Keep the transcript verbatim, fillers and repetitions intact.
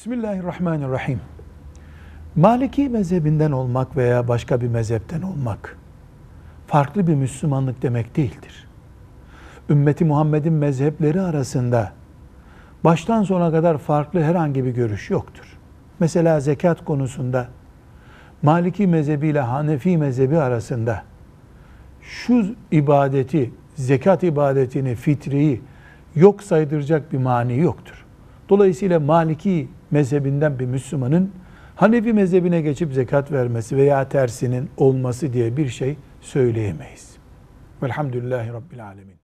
Bismillahirrahmanirrahim. Maliki mezhebinden olmak veya başka bir mezhepten olmak farklı bir Müslümanlık demek değildir. Ümmeti Muhammed'in mezhepleri arasında baştan sona kadar farklı herhangi bir görüş yoktur. Mesela zekat konusunda Maliki mezhebi ile Hanefi mezhebi arasında şu ibadeti, zekat ibadetini, fitriyi yok saydıracak bir mani yoktur. Dolayısıyla Maliki mezhebinden bir Müslümanın Hanefi mezhebine geçip zekat vermesi veya tersinin olması diye bir şey söyleyemeyiz. Velhamdülillahi Rabbil Alemin.